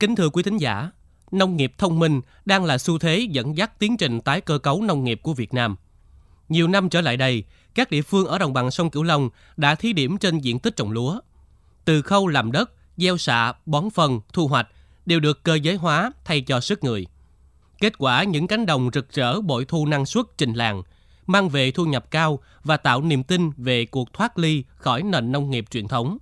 Kính thưa quý thính giả, nông nghiệp thông minh đang là xu thế dẫn dắt tiến trình tái cơ cấu nông nghiệp của Việt Nam. Nhiều năm trở lại đây, các địa phương ở đồng bằng sông Cửu Long đã thí điểm trên diện tích trồng lúa. Từ khâu làm đất, gieo xạ, bón phân, thu hoạch đều được cơ giới hóa thay cho sức người. Kết quả những cánh đồng rực rỡ bội thu năng suất trình làng, mang về thu nhập cao và tạo niềm tin về cuộc thoát ly khỏi nền nông nghiệp truyền thống.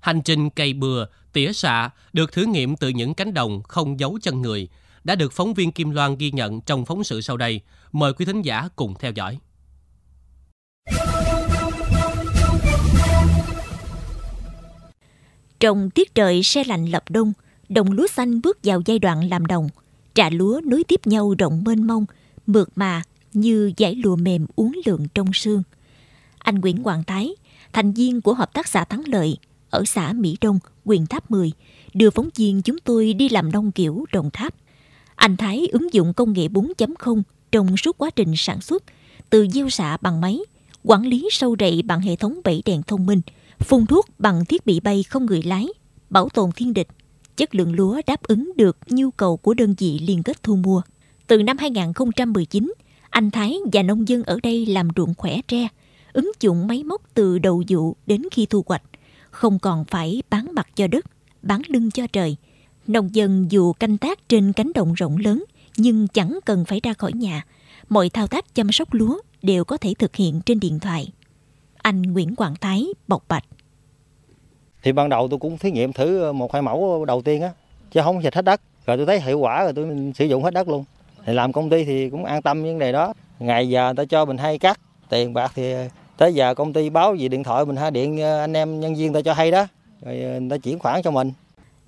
Hành trình cày bừa, tỉa xạ được thử nghiệm từ những cánh đồng không giấu chân người đã được phóng viên Kim Loan ghi nhận trong phóng sự sau đây. Mời quý thính giả cùng theo dõi. Trong tiết trời se lạnh lập đông, đồng lúa xanh bước vào giai đoạn làm đồng. Trà lúa nối tiếp nhau rộng mênh mông, mượt mà như dải lụa mềm uốn lượn trong sương. Anh Nguyễn Hoàng Thái, thành viên của Hợp tác xã Thắng Lợi ở xã Mỹ Đông, huyện Tháp 10, đưa phóng viên chúng tôi đi làm nông kiểu Đồng Tháp. Anh Thái ứng dụng công nghệ 4.0 trong suốt quá trình sản xuất, từ gieo xạ bằng máy, quản lý sâu rễ bằng hệ thống bẫy đèn thông minh, phun thuốc bằng thiết bị bay không người lái, bảo tồn thiên địch. Chất lượng lúa đáp ứng được nhu cầu của đơn vị liên kết thu mua. Từ năm 2019, anh Thái và nông dân ở đây làm ruộng khỏe tre, ứng dụng máy móc từ đầu vụ đến khi thu hoạch, không còn phải bán mặt cho đất, bán lưng cho trời. Nông dân dù canh tác trên cánh đồng rộng lớn nhưng chẳng cần phải ra khỏi nhà, mọi thao tác chăm sóc lúa đều có thể thực hiện trên điện thoại. Anh Nguyễn Quang Thái bộc bạch. Thì ban đầu tôi cũng thí nghiệm thử 1-2 mẫu đầu tiên á, chứ không xịt hết đất. Rồi tôi thấy hiệu quả rồi tôi sử dụng hết đất luôn. Thì làm công ty thì cũng an tâm vấn đề đó. Ngày giờ người ta cho mình hay cắt, tiền bạc thì tới giờ công ty báo về điện thoại mình ha, điện anh em nhân viên ta cho hay đó, rồi người ta chuyển khoản cho mình.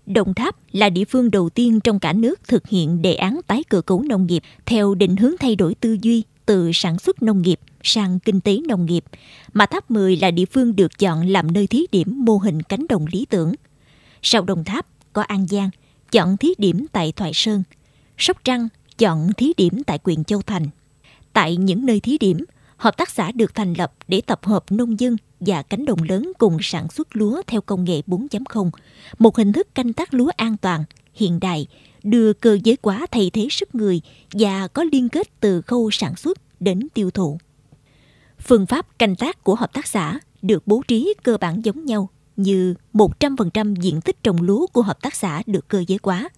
Đồng Tháp là địa phương đầu tiên trong cả nước thực hiện đề án tái cơ cấu nông nghiệp theo định hướng thay đổi tư duy từ sản xuất nông nghiệp sang kinh tế nông nghiệp, mà Tháp 10 là địa phương được chọn làm nơi thí điểm mô hình cánh đồng lý tưởng. Sau Đồng Tháp có An Giang, chọn thí điểm tại Thoại Sơn, Sóc Trăng chọn thí điểm tại huyện Châu Thành. Tại những nơi thí điểm, hợp tác xã được thành lập để tập hợp nông dân và cánh đồng lớn cùng sản xuất lúa theo công nghệ 4.0, một hình thức canh tác lúa an toàn, hiện đại, đưa cơ giới hóa thay thế sức người và có liên kết từ khâu sản xuất đến tiêu thụ. Phương pháp canh tác của hợp tác xã được bố trí cơ bản giống nhau, như 100% diện tích trồng lúa của hợp tác xã được cơ giới hóa,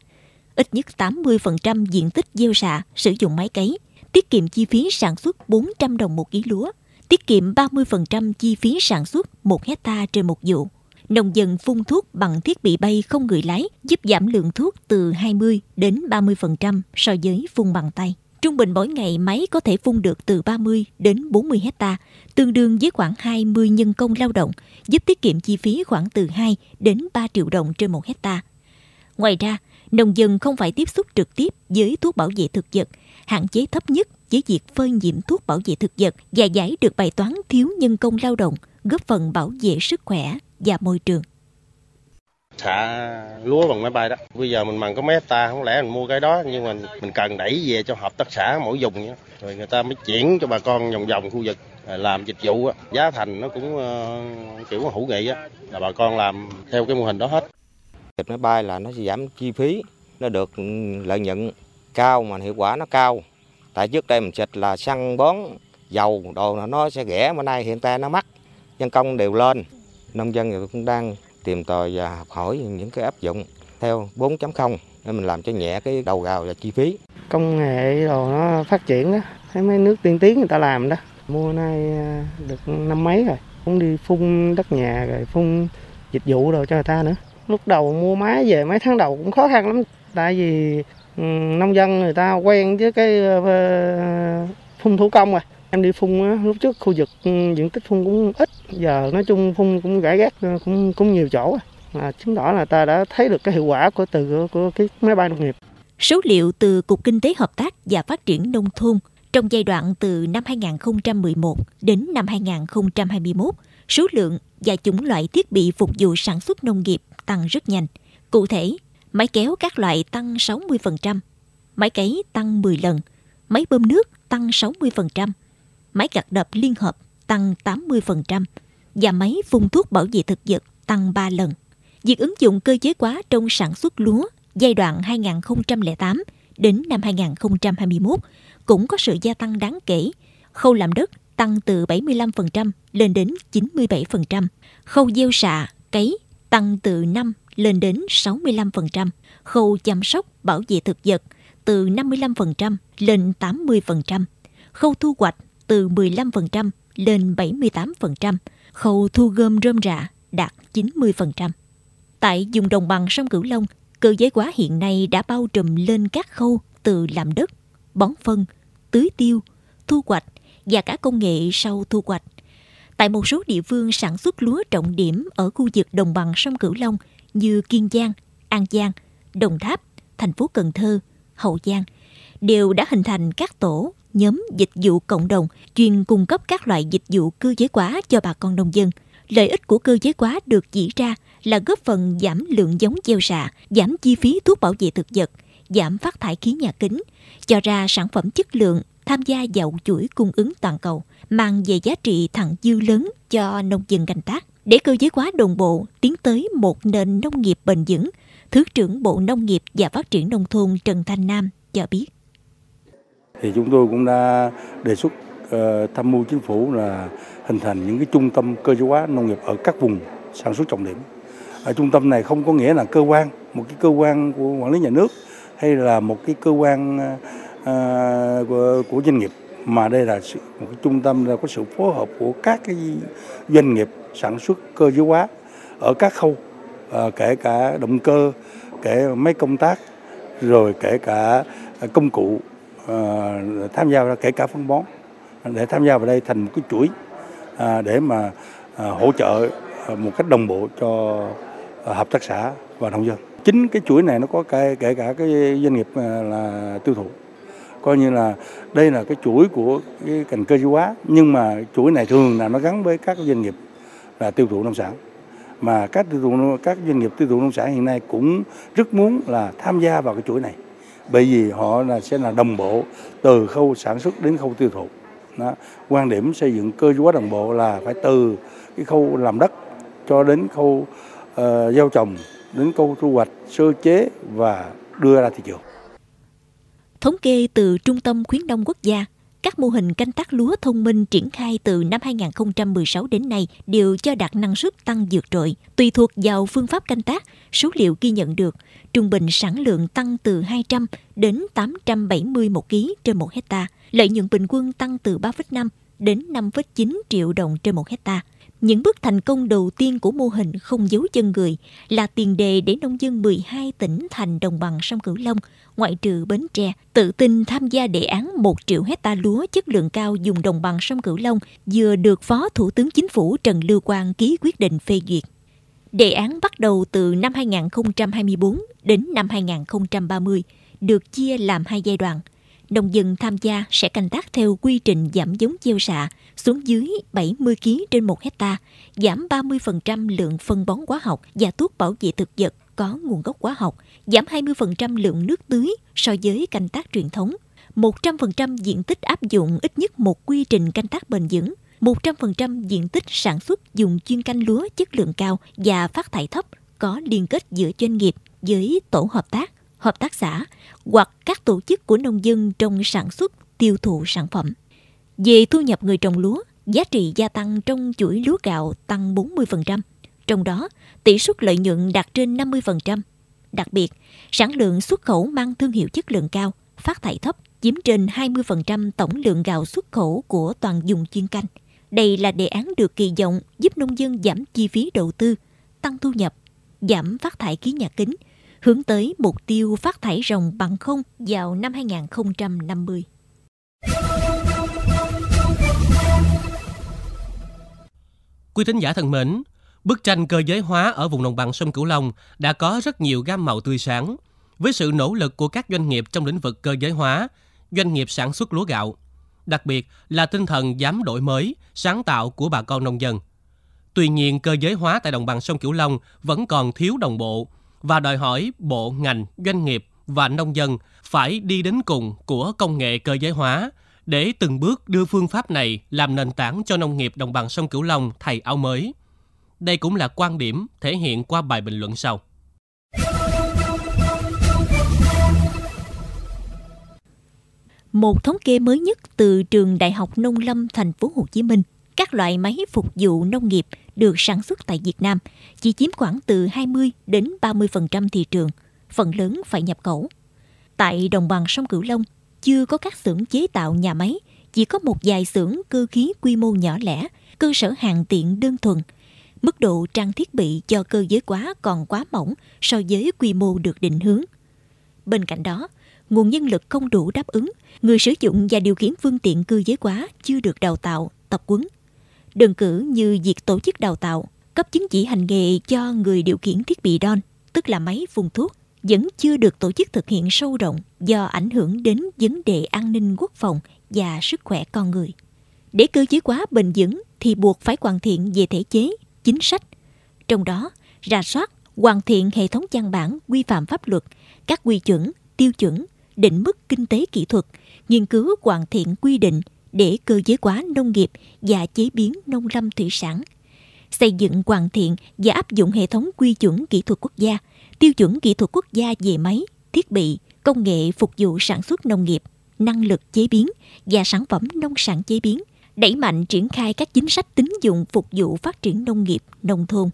ít nhất 80% diện tích gieo xạ sử dụng máy cấy, tiết kiệm chi phí sản xuất 400 đồng một ký lúa, tiết kiệm 30% chi phí sản xuất 1 hectare trên một vụ. Nông dân phun thuốc bằng thiết bị bay không người lái giúp giảm lượng thuốc từ 20 đến 30% so với phun bằng tay. Trung bình mỗi ngày máy có thể phun được từ 30 đến 40 hectare, tương đương với khoảng 20 nhân công lao động, giúp tiết kiệm chi phí khoảng từ 2 đến 3 triệu đồng trên 1 hectare. Ngoài ra, nông dân không phải tiếp xúc trực tiếp với thuốc bảo vệ thực vật, hạn chế thấp nhất với việc phơi nhiễm thuốc bảo vệ thực vật và giải được bài toán thiếu nhân công lao động, góp phần bảo vệ sức khỏe và môi trường. Thả lúa bằng máy bay đó, bây giờ mình bằng có mấy hectare, không lẽ mình mua cái đó, nhưng mà mình cần đẩy về cho hợp tác xã mỗi vùng nhé. Rồi người ta mới chuyển cho bà con vòng vòng khu vực làm dịch vụ đó. Giá thành nó cũng kiểu hữu nghị đó, là bà con làm theo cái mô hình đó hết. Thịt máy bay là nó sẽ giảm chi phí, nó được lợi nhuận cao mà hiệu quả nó cao. Tại trước đây mình xịt là xăng bón, dầu, đồ nó sẽ rẻ, mà nay hiện tại nó mắc, nhân công đều lên. Nông dân người cũng đang tìm tòi và học hỏi những cái áp dụng theo 4.0 để mình làm cho nhẹ cái đầu vào và chi phí. Công nghệ đồ nó phát triển đó, thấy mấy nước tiên tiến người ta làm đó. Mua nay được 5 mấy rồi, cũng đi phun đất nhà rồi phun dịch vụ đồ cho người ta nữa. Lúc đầu mua máy về mấy tháng đầu cũng khó khăn lắm, tại vì nông dân người ta quen với cái phun thủ công rồi. Em đi phun lúc trước khu vực diện tích phun cũng ít, giờ nói chung phun cũng rải rác cũng nhiều chỗ. Chứng tỏ là ta đã thấy được cái hiệu quả của cái máy bay nông nghiệp. Số liệu từ Cục Kinh tế Hợp tác và Phát triển Nông thôn trong giai đoạn từ năm 2011 đến năm 2021, số lượng và chủng loại thiết bị phục vụ sản xuất nông nghiệp tăng rất nhanh. Cụ thể, máy kéo các loại tăng 60%, máy cấy tăng 10 lần, máy bơm nước tăng 60%. Máy gặt đập liên hợp tăng 80% và máy phun thuốc bảo vệ thực vật tăng 3 lần. Việc ứng dụng cơ giới hóa trong sản xuất lúa giai đoạn 2008 đến năm 2021 cũng có sự gia tăng đáng kể. Khâu làm đất tăng từ 75% lên đến 97%. Khâu gieo sạ, cấy tăng từ 5% lên đến 65%. Khâu chăm sóc, bảo vệ thực vật từ 55% lên 80%. Khâu thu hoạch từ 15% lên 78%. Khâu thu gom rơm rạ đạt 90%. Tại vùng đồng bằng sông Cửu Long, cơ giới hóa hiện nay đã bao trùm lên các khâu từ làm đất, bón phân, tưới tiêu, thu hoạch và cả công nghệ sau thu hoạch. Tại một số địa phương sản xuất lúa trọng điểm ở khu vực đồng bằng sông Cửu Long như Kiên Giang, An Giang, Đồng Tháp, thành phố Cần Thơ, Hậu Giang đều đã hình thành các tổ, nhóm dịch vụ cộng đồng chuyên cung cấp các loại dịch vụ cơ giới hóa cho bà con nông dân. Lợi ích của cơ giới hóa được chỉ ra là góp phần giảm lượng giống gieo sạ, giảm chi phí thuốc bảo vệ thực vật, giảm phát thải khí nhà kính, cho ra sản phẩm chất lượng tham gia vào chuỗi cung ứng toàn cầu, mang về giá trị thặng dư lớn cho nông dân canh tác. Để cơ giới hóa đồng bộ tiến tới một nền nông nghiệp bền vững, Thứ trưởng Bộ Nông nghiệp và Phát triển Nông thôn Trần Thanh Nam cho biết. Thì chúng tôi cũng đã đề xuất tham mưu chính phủ là hình thành những cái trung tâm cơ giới hóa nông nghiệp ở các vùng sản xuất trọng điểm. Ở trung tâm này không có nghĩa là cơ quan, một cái cơ quan của quản lý nhà nước hay là một cái cơ quan của doanh nghiệp, mà đây là một cái trung tâm là có sự phối hợp của các cái doanh nghiệp sản xuất cơ giới hóa ở các khâu, kể cả động cơ, kể máy công tác, rồi kể cả công cụ tham gia, kể cả phân bón, để tham gia vào đây thành một cái chuỗi để mà hỗ trợ một cách đồng bộ cho hợp tác xã và nông dân. Chính cái chuỗi này nó có kể cả cái doanh nghiệp là tiêu thụ. Coi như là đây là cái chuỗi của cái ngành cơ giới hóa, nhưng mà chuỗi này thường là nó gắn với các doanh nghiệp là tiêu thụ nông sản. Mà các doanh nghiệp tiêu thụ nông sản hiện nay cũng rất muốn là tham gia vào cái chuỗi này, bởi vì họ sẽ là đồng bộ từ khâu sản xuất đến khâu tiêu thụ. Đó. Quan điểm xây dựng cơ giới hóa đồng bộ là phải từ cái khâu làm đất cho đến khâu gieo trồng, đến khâu thu hoạch, sơ chế và đưa ra thị trường. Thống kê từ Trung tâm Khuyến nông Quốc gia, các mô hình canh tác lúa thông minh triển khai từ năm 2016 đến nay đều cho đạt năng suất tăng vượt trội. Tùy thuộc vào phương pháp canh tác, số liệu ghi nhận được, trung bình sản lượng tăng từ 200 đến 870 một ký trên 1 hectare. Lợi nhuận bình quân tăng từ 3,5 đến 5,9 triệu đồng trên 1 hectare. Những bước thành công đầu tiên của mô hình không giấu chân người là tiền đề để nông dân 12 tỉnh thành đồng bằng sông Cửu Long, ngoại trừ Bến Tre, tự tin tham gia đề án 1 triệu hecta lúa chất lượng cao dùng đồng bằng sông Cửu Long vừa được Phó Thủ tướng Chính phủ Trần Lưu Quang ký quyết định phê duyệt. Đề án bắt đầu từ năm 2024 đến năm 2030, được chia làm 2 giai đoạn. Nông dân tham gia sẽ canh tác theo quy trình giảm giống gieo sạ xuống dưới 70 kg trên 1 hectare, giảm 30% lượng phân bón hóa học và thuốc bảo vệ thực vật có nguồn gốc hóa học, giảm 20% lượng nước tưới so với canh tác truyền thống, 100% diện tích áp dụng ít nhất một quy trình canh tác bền vững, 100% diện tích sản xuất dùng chuyên canh lúa chất lượng cao và phát thải thấp có liên kết giữa doanh nghiệp với tổ hợp tác xã hoặc các tổ chức của nông dân trong sản xuất, tiêu thụ sản phẩm. Về thu nhập người trồng lúa, giá trị gia tăng trong chuỗi lúa gạo tăng 40%, trong đó tỷ suất lợi nhuận đạt trên 50%. Đặc biệt, sản lượng xuất khẩu mang thương hiệu chất lượng cao, phát thải thấp chiếm trên 20% tổng lượng gạo xuất khẩu của toàn vùng chuyên canh. Đây là đề án được kỳ vọng giúp nông dân giảm chi phí đầu tư, tăng thu nhập, giảm phát thải khí nhà kính, hướng tới mục tiêu phát thải ròng bằng không vào năm 2050. Quý thính giả thân mến, bức tranh cơ giới hóa ở vùng đồng bằng sông Cửu Long đã có rất nhiều gam màu tươi sáng. Với sự nỗ lực của các doanh nghiệp trong lĩnh vực cơ giới hóa, doanh nghiệp sản xuất lúa gạo, đặc biệt là tinh thần dám đổi mới, sáng tạo của bà con nông dân. Tuy nhiên, cơ giới hóa tại đồng bằng sông Cửu Long vẫn còn thiếu đồng bộ, và đòi hỏi bộ, ngành, doanh nghiệp và nông dân phải đi đến cùng của công nghệ cơ giới hóa để từng bước đưa phương pháp này làm nền tảng cho nông nghiệp đồng bằng sông Cửu Long thay áo mới. Đây cũng là quan điểm thể hiện qua bài bình luận sau. Một thống kê mới nhất từ trường Đại học Nông lâm Thành phố Hồ Chí Minh, các loại máy phục vụ nông nghiệp được sản xuất tại Việt Nam chỉ chiếm khoảng từ 20 đến 30% thị trường, phần lớn phải nhập khẩu. Tại đồng bằng sông Cửu Long, chưa có các xưởng chế tạo nhà máy, chỉ có một vài xưởng cơ khí quy mô nhỏ lẻ, cơ sở hàng tiện đơn thuần. Mức độ trang thiết bị cho cơ giới hóa còn quá mỏng so với quy mô được định hướng. Bên cạnh đó, nguồn nhân lực không đủ đáp ứng, người sử dụng và điều khiển phương tiện cơ giới hóa chưa được đào tạo, tập huấn. Đơn cử như việc tổ chức đào tạo, cấp chứng chỉ hành nghề cho người điều khiển thiết bị đon, tức là máy phun thuốc, vẫn chưa được tổ chức thực hiện sâu rộng do ảnh hưởng đến vấn đề an ninh quốc phòng và sức khỏe con người. Để cơ giới hóa bền vững thì buộc phải hoàn thiện về thể chế, chính sách. Trong đó, rà soát, hoàn thiện hệ thống văn bản quy phạm pháp luật, các quy chuẩn, tiêu chuẩn, định mức kinh tế kỹ thuật, nghiên cứu hoàn thiện quy định để cơ giới hóa nông nghiệp và chế biến nông lâm thủy sản, xây dựng hoàn thiện và áp dụng hệ thống quy chuẩn kỹ thuật quốc gia, tiêu chuẩn kỹ thuật quốc gia về máy, thiết bị, công nghệ phục vụ sản xuất nông nghiệp, năng lực chế biến và sản phẩm nông sản chế biến, đẩy mạnh triển khai các chính sách tín dụng phục vụ phát triển nông nghiệp, nông thôn.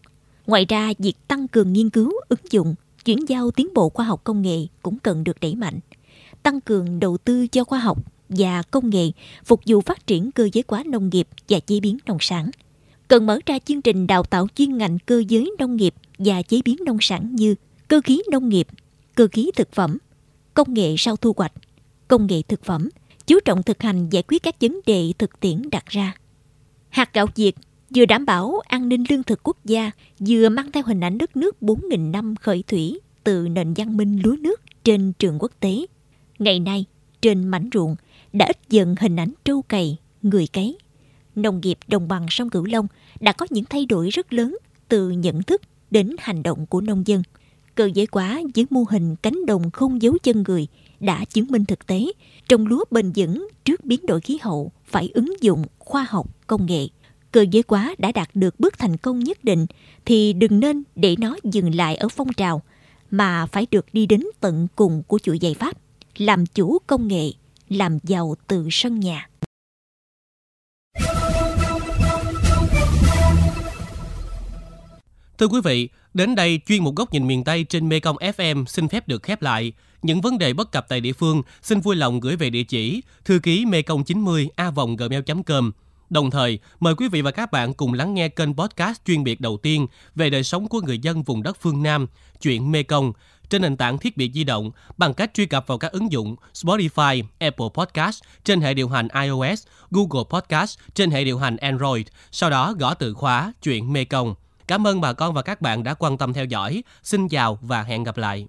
Ngoài ra, việc tăng cường nghiên cứu, ứng dụng, chuyển giao tiến bộ khoa học công nghệ cũng cần được đẩy mạnh. Tăng cường đầu tư cho khoa học và công nghệ phục vụ phát triển cơ giới hóa nông nghiệp và chế biến nông sản. Cần mở ra chương trình đào tạo chuyên ngành cơ giới nông nghiệp và chế biến nông sản như cơ khí nông nghiệp, cơ khí thực phẩm, công nghệ sau thu hoạch, công nghệ thực phẩm, chú trọng thực hành giải quyết các vấn đề thực tiễn đặt ra. Hạt gạo Việt vừa đảm bảo an ninh lương thực quốc gia, vừa mang theo hình ảnh đất nước 4.000 năm khởi thủy từ nền văn minh lúa nước trên trường quốc tế. Ngày nay, trên mảnh ruộng đã ít dần hình ảnh trâu cày, người cấy. Nông nghiệp đồng bằng sông Cửu Long đã có những thay đổi rất lớn từ nhận thức đến hành động của nông dân. Cơ giới hóa với mô hình cánh đồng không giấu chân người đã chứng minh thực tế trồng lúa bền vững trước biến đổi khí hậu phải ứng dụng khoa học công nghệ. Cơ giới hóa đã đạt được bước thành công nhất định thì đừng nên để nó dừng lại ở phong trào mà phải được đi đến tận cùng của chuỗi giải pháp, làm chủ công nghệ, làm giàu từ sân nhà. Thưa quý vị, đến đây chuyên mục Góc nhìn miền Tây trên Mekong FM xin phép được khép lại. Những vấn đề bất cập tại địa phương xin vui lòng gửi về địa chỉ thư ký mekong90a@gmail.com. Đồng thời, mời quý vị và các bạn cùng lắng nghe kênh podcast chuyên biệt đầu tiên về đời sống của người dân vùng đất phương Nam, Chuyện Mekong, trên nền tảng thiết bị di động bằng cách truy cập vào các ứng dụng Spotify, Apple Podcast trên hệ điều hành iOS, Google Podcast trên hệ điều hành Android, sau đó gõ từ khóa Chuyện Mekong. Cảm ơn bà con và các bạn đã quan tâm theo dõi. Xin chào và hẹn gặp lại.